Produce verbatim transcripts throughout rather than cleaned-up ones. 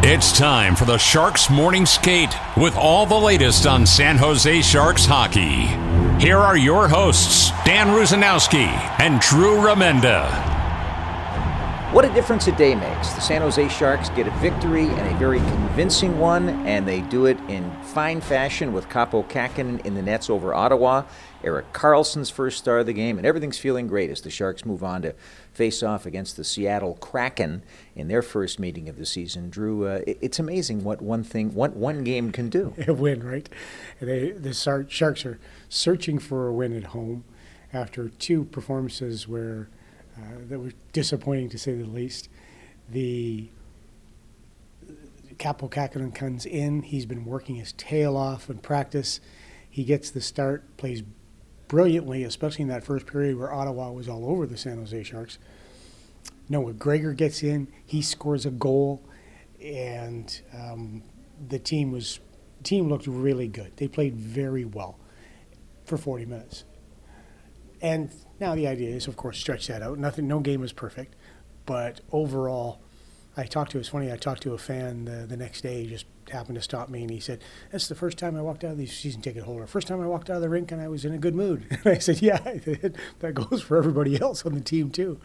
It's time for the Sharks Morning Skate with all the latest on San Jose Sharks hockey. Here are your hosts, Dan Rusinowski and Drew Ramenda. What a difference a day makes. The San Jose Sharks get a victory, and a very convincing one, and they do it in fine fashion with Kaapo Kähkönen in the nets over Ottawa, Eric Carlson's first star of the game, and everything's feeling great as the Sharks move on to face off against the Seattle Kraken in their first meeting of the season. Drew, uh, it's amazing what one thing, what one game can do. A win, right? They, the Sharks are searching for a win at home after two performances where Uh, that were disappointing, to say the least. The Kaapo Kähkönen comes in. He's been working his tail off in practice. He gets the start, plays brilliantly, especially in that first period where Ottawa was all over the San Jose Sharks. Noah Gregor gets in. He scores a goal, and um, the team was team looked really good. They played very well for forty minutes. And now the idea is, of course, stretch that out. Nothing, no game is perfect, but overall, I talked to, it's funny, I talked to a fan the, the next day, he just happened to stop me, and he said, that's the first time I walked out of the season ticket holder. First time I walked out of the rink and I was in a good mood. And I said, yeah, that goes for everybody else on the team too.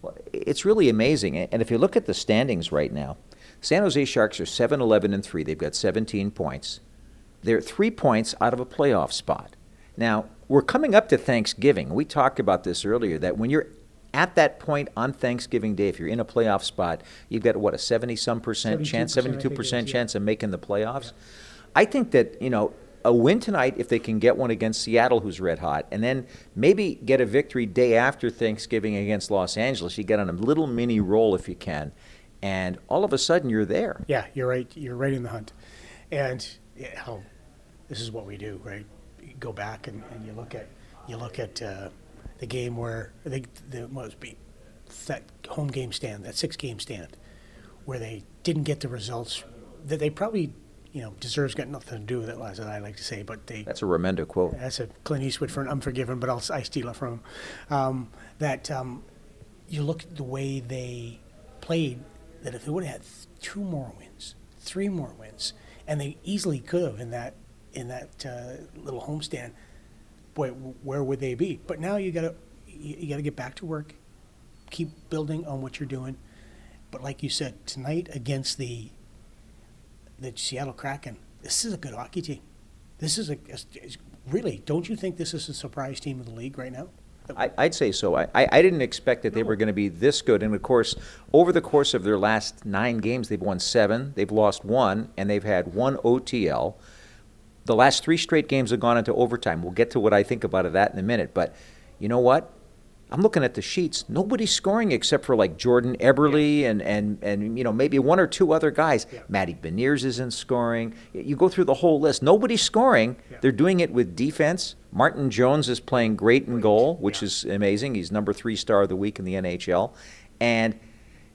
Well, it's really amazing, and if you look at the standings right now, San Jose Sharks are seven eleven and three. They've got seventeen points. They're three points out of a playoff spot. Now, we're coming up to Thanksgiving. We talked about this earlier, that when you're at that point on Thanksgiving Day, if you're in a playoff spot, you've got, what, a seventy-some percent chance, seventy-two percent chance of making the playoffs? Yeah. I think that, you know, a win tonight, if they can get one against Seattle, who's red hot, and then maybe get a victory day after Thanksgiving against Los Angeles, you get on a little mini roll if you can, and all of a sudden you're there. Yeah, you're right. You're right in the hunt. And how this is what we do, right? Go back and, and you look at you look at uh, the game where they the was beat that home game stand, that six game stand, where they didn't get the results that they probably, you know, deserves. Got nothing to do with it, as I like to say, but they. That's a Ramenda quote. That's a Clint Eastwood for an Unforgiven, but I'll I steal it from him. Um, that um, you look at the way they played. That if they would have had two more wins, three more wins, and they easily could have in that. in that uh, little homestand, boy, where would they be? But now you gotta you gotta get back to work, keep building on what you're doing. But like you said, tonight against the the Seattle Kraken, this is a good hockey team. This is a, a really, don't you think this is a surprise team in the league right now? I, I'd say so. I, I didn't expect that they were going to be this good. And, of course, over the course of their last nine games, they've won seven, they've lost one, and they've had one O T L. The last three straight games have gone into overtime. We'll get to what I think about of that in a minute. But you know what? I'm looking at the sheets. Nobody's scoring except for like Jordan Eberle yeah. and, and, and you know maybe one or two other guys. Yeah. Matty Beneers isn't scoring. You go through the whole list. Nobody's scoring. Yeah. They're doing it with defense. Martin Jones is playing great in goal, which yeah. is amazing. He's number three star of the week in the N H L. And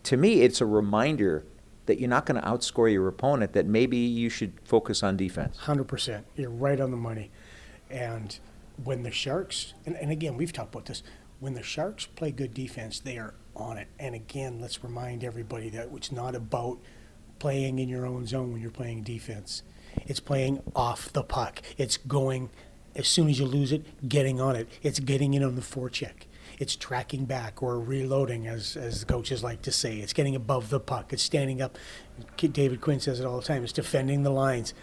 to me, it's a reminder that you're not going to outscore your opponent, that maybe you should focus on defense. one hundred percent. You're right on the money. And when the Sharks, and, and again, we've talked about this, when the Sharks play good defense, they are on it. And again, let's remind everybody that it's not about playing in your own zone when you're playing defense. It's playing off the puck. It's going, as soon as you lose it, getting on it. It's getting in on the forecheck. It's tracking back or reloading, as as the coaches like to say. It's getting above the puck. It's standing up. David Quinn says it all the time. It's defending the lines.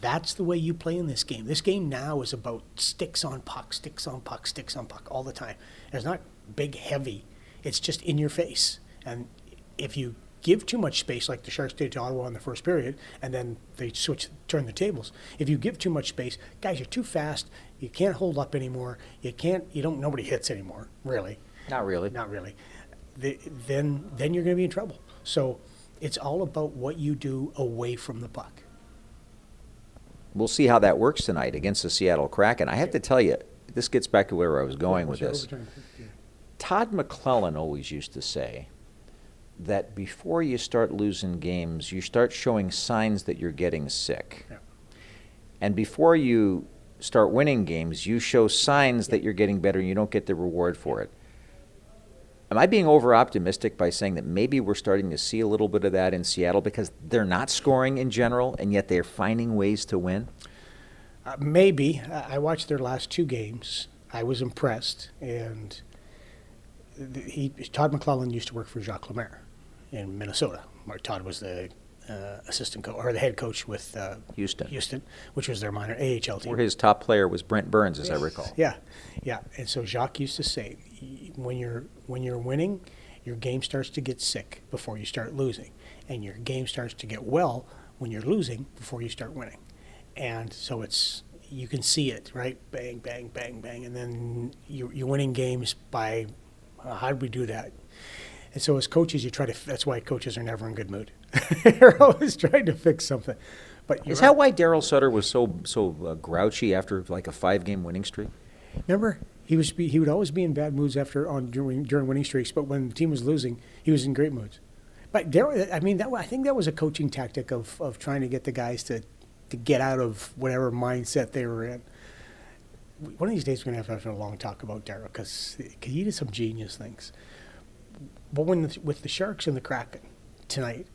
That's the way you play in this game. This game now is about sticks on puck, sticks on puck, sticks on puck all the time. It's not big, heavy. It's just in your face. And if you give too much space, like the Sharks did to Ottawa in the first period, and then they switch, turn the tables. If you give too much space, guys, you're too fast. You can't hold up anymore. You can't. You don't. Nobody hits anymore. Really. Not really. Not really. the, then then you're going to be in trouble. So it's all about what you do away from the puck. We'll see how that works tonight against the Seattle Kraken. I have to tell you, this gets back to where I was going with this. Todd McLellan always used to say that before you start losing games, you start showing signs that you're getting sick. Yeah. And before you start winning games, you show signs yeah. that you're getting better and you don't get the reward for it. Am I being over-optimistic by saying that maybe we're starting to see a little bit of that in Seattle because they're not scoring in general and yet they're finding ways to win? Uh, maybe. I watched their last two games. I was impressed. And he, Todd McLellan used to work for Jacques Lemaire in Minnesota. Mark Todd was the uh, assistant coach or the head coach with uh, Houston. Houston, which was their minor A H L team. Where his top player was Brent Burns, as yes. I recall. Yeah, yeah. And so Jacques used to say, when you're when you're winning, your game starts to get sick before you start losing, and your game starts to get well when you're losing before you start winning. And so it's you can see it, right? Bang, bang, bang, bang, and then you, you're winning games by uh, how did we do that? And so as coaches, you try to. That's why coaches are never in good mood. They're always trying to fix something. But is that why Darryl Sutter was so so uh, grouchy after like a five-game winning streak? Remember. He was be, he would always be in bad moods after on during during winning streaks, but when the team was losing, he was in great moods. But there, I mean, that I think that was a coaching tactic of, of trying to get the guys to, to get out of whatever mindset they were in. One of these days, we're gonna have to have a long talk about Darryl because he did some genius things. But when the, with the Sharks and the Kraken tonight,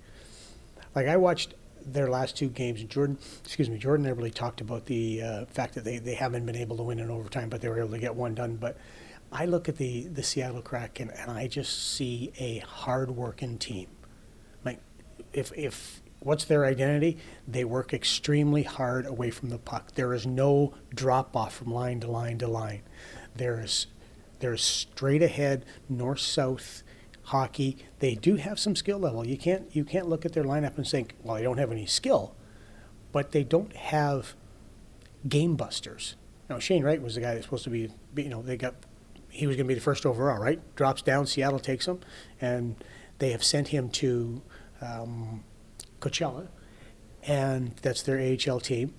like I watched their last two games, and Jordan, excuse me, Jordan Eberle talked about the uh, fact that they, they haven't been able to win in overtime, but they were able to get one done. But I look at the, the Seattle Kraken, and, and I just see a hard-working team. Like, if if what's their identity? They work extremely hard away from the puck. There is no drop-off from line to line to line. There is there is straight-ahead, north-south hockey. They do have some skill level. You can't you can't look at their lineup and think, well, they don't have any skill, but they don't have game busters. Now Shane Wright was the guy that's supposed to be, you know, they got he was going to be the first overall, right? Drops down, Seattle takes him, and they have sent him to um, Coachella, and that's their A H L team.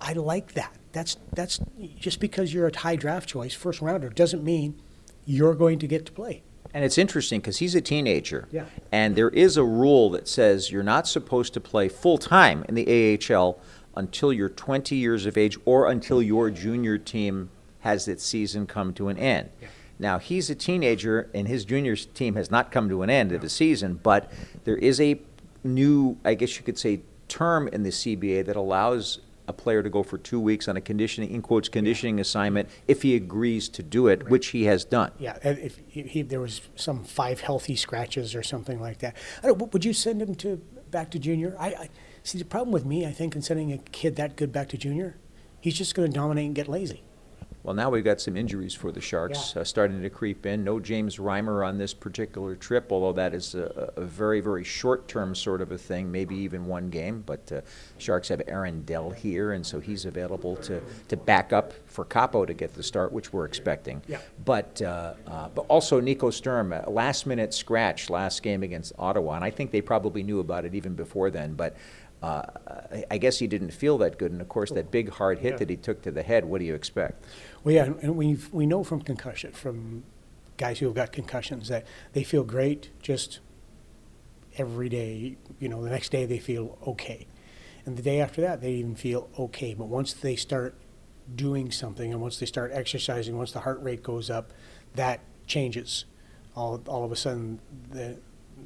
I like that. That's that's just because you're a high draft choice, first rounder, doesn't mean you're going to get to play. And it's interesting because he's a teenager, yeah. and there is a rule that says you're not supposed to play full-time in the A H L until you're twenty years of age or until your junior team has its season come to an end. Yeah. Now, he's a teenager, and his junior team has not come to an end no. of the season, but there is a new, I guess you could say, term in the C B A that allows a player to go for two weeks on a conditioning, in quotes, conditioning yeah. assignment if he agrees to do it, right. which he has done. Yeah, and if he, he, there was some five healthy scratches or something like that. I don't, would you send him to back to junior? I, I see the problem with me, I think, in sending a kid that good back to junior, he's just going to dominate and get lazy. Well, now we've got some injuries for the Sharks yeah. uh, starting to creep in. No James Reimer on this particular trip, although that is a, a very, very short-term sort of a thing, maybe even one game. But uh, Sharks have Aaron Dell here, and so he's available to, to back up for Kaapo to get the start, which we're expecting. Yeah. But uh, uh, but also Nico Sturm, a last-minute scratch last game against Ottawa, and I think they probably knew about it even before then. But uh, I guess he didn't feel that good, and, of course, that big hard hit yeah. that he took to the head, what do you expect? Well, yeah, and we we know from concussion, from guys who have got concussions, that they feel great just every day. You know, the next day they feel okay. And the day after that, they even feel okay. But once they start doing something and once they start exercising, once the heart rate goes up, that changes. All all of a sudden, the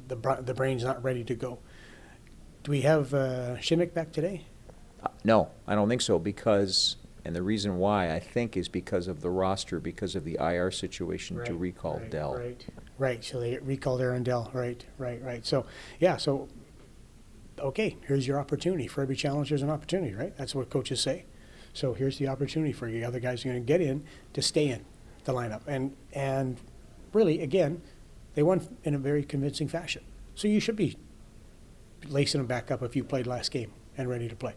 the, the brain's not ready to go. Do we have uh, Shimmick back today? Uh, no, I don't think so because... And the reason why, I think, is because of the roster, because of the I R situation right, to recall right, Dell. Right, right. So they recalled Aaron Dell. Right, right, right. So, yeah, so, okay, here's your opportunity. For every challenge, there's an opportunity, right? That's what coaches say. So here's the opportunity for you. Other guys are going to get in to stay in the lineup. And, and really, again, they won in a very convincing fashion. So you should be lacing them back up if you played last game and ready to play.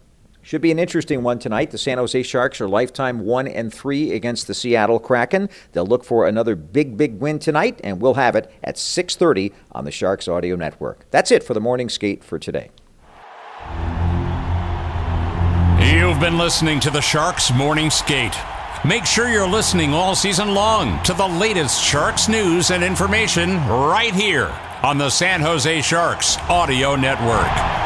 Should be an interesting one tonight. The San Jose Sharks are lifetime one and three against the Seattle Kraken. They'll look for another big, big win tonight, and we'll have it at six thirty on the Sharks Audio Network. That's it for the morning skate for today. You've been listening to the Sharks Morning Skate. Make sure you're listening all season long to the latest Sharks news and information right here on the San Jose Sharks Audio Network.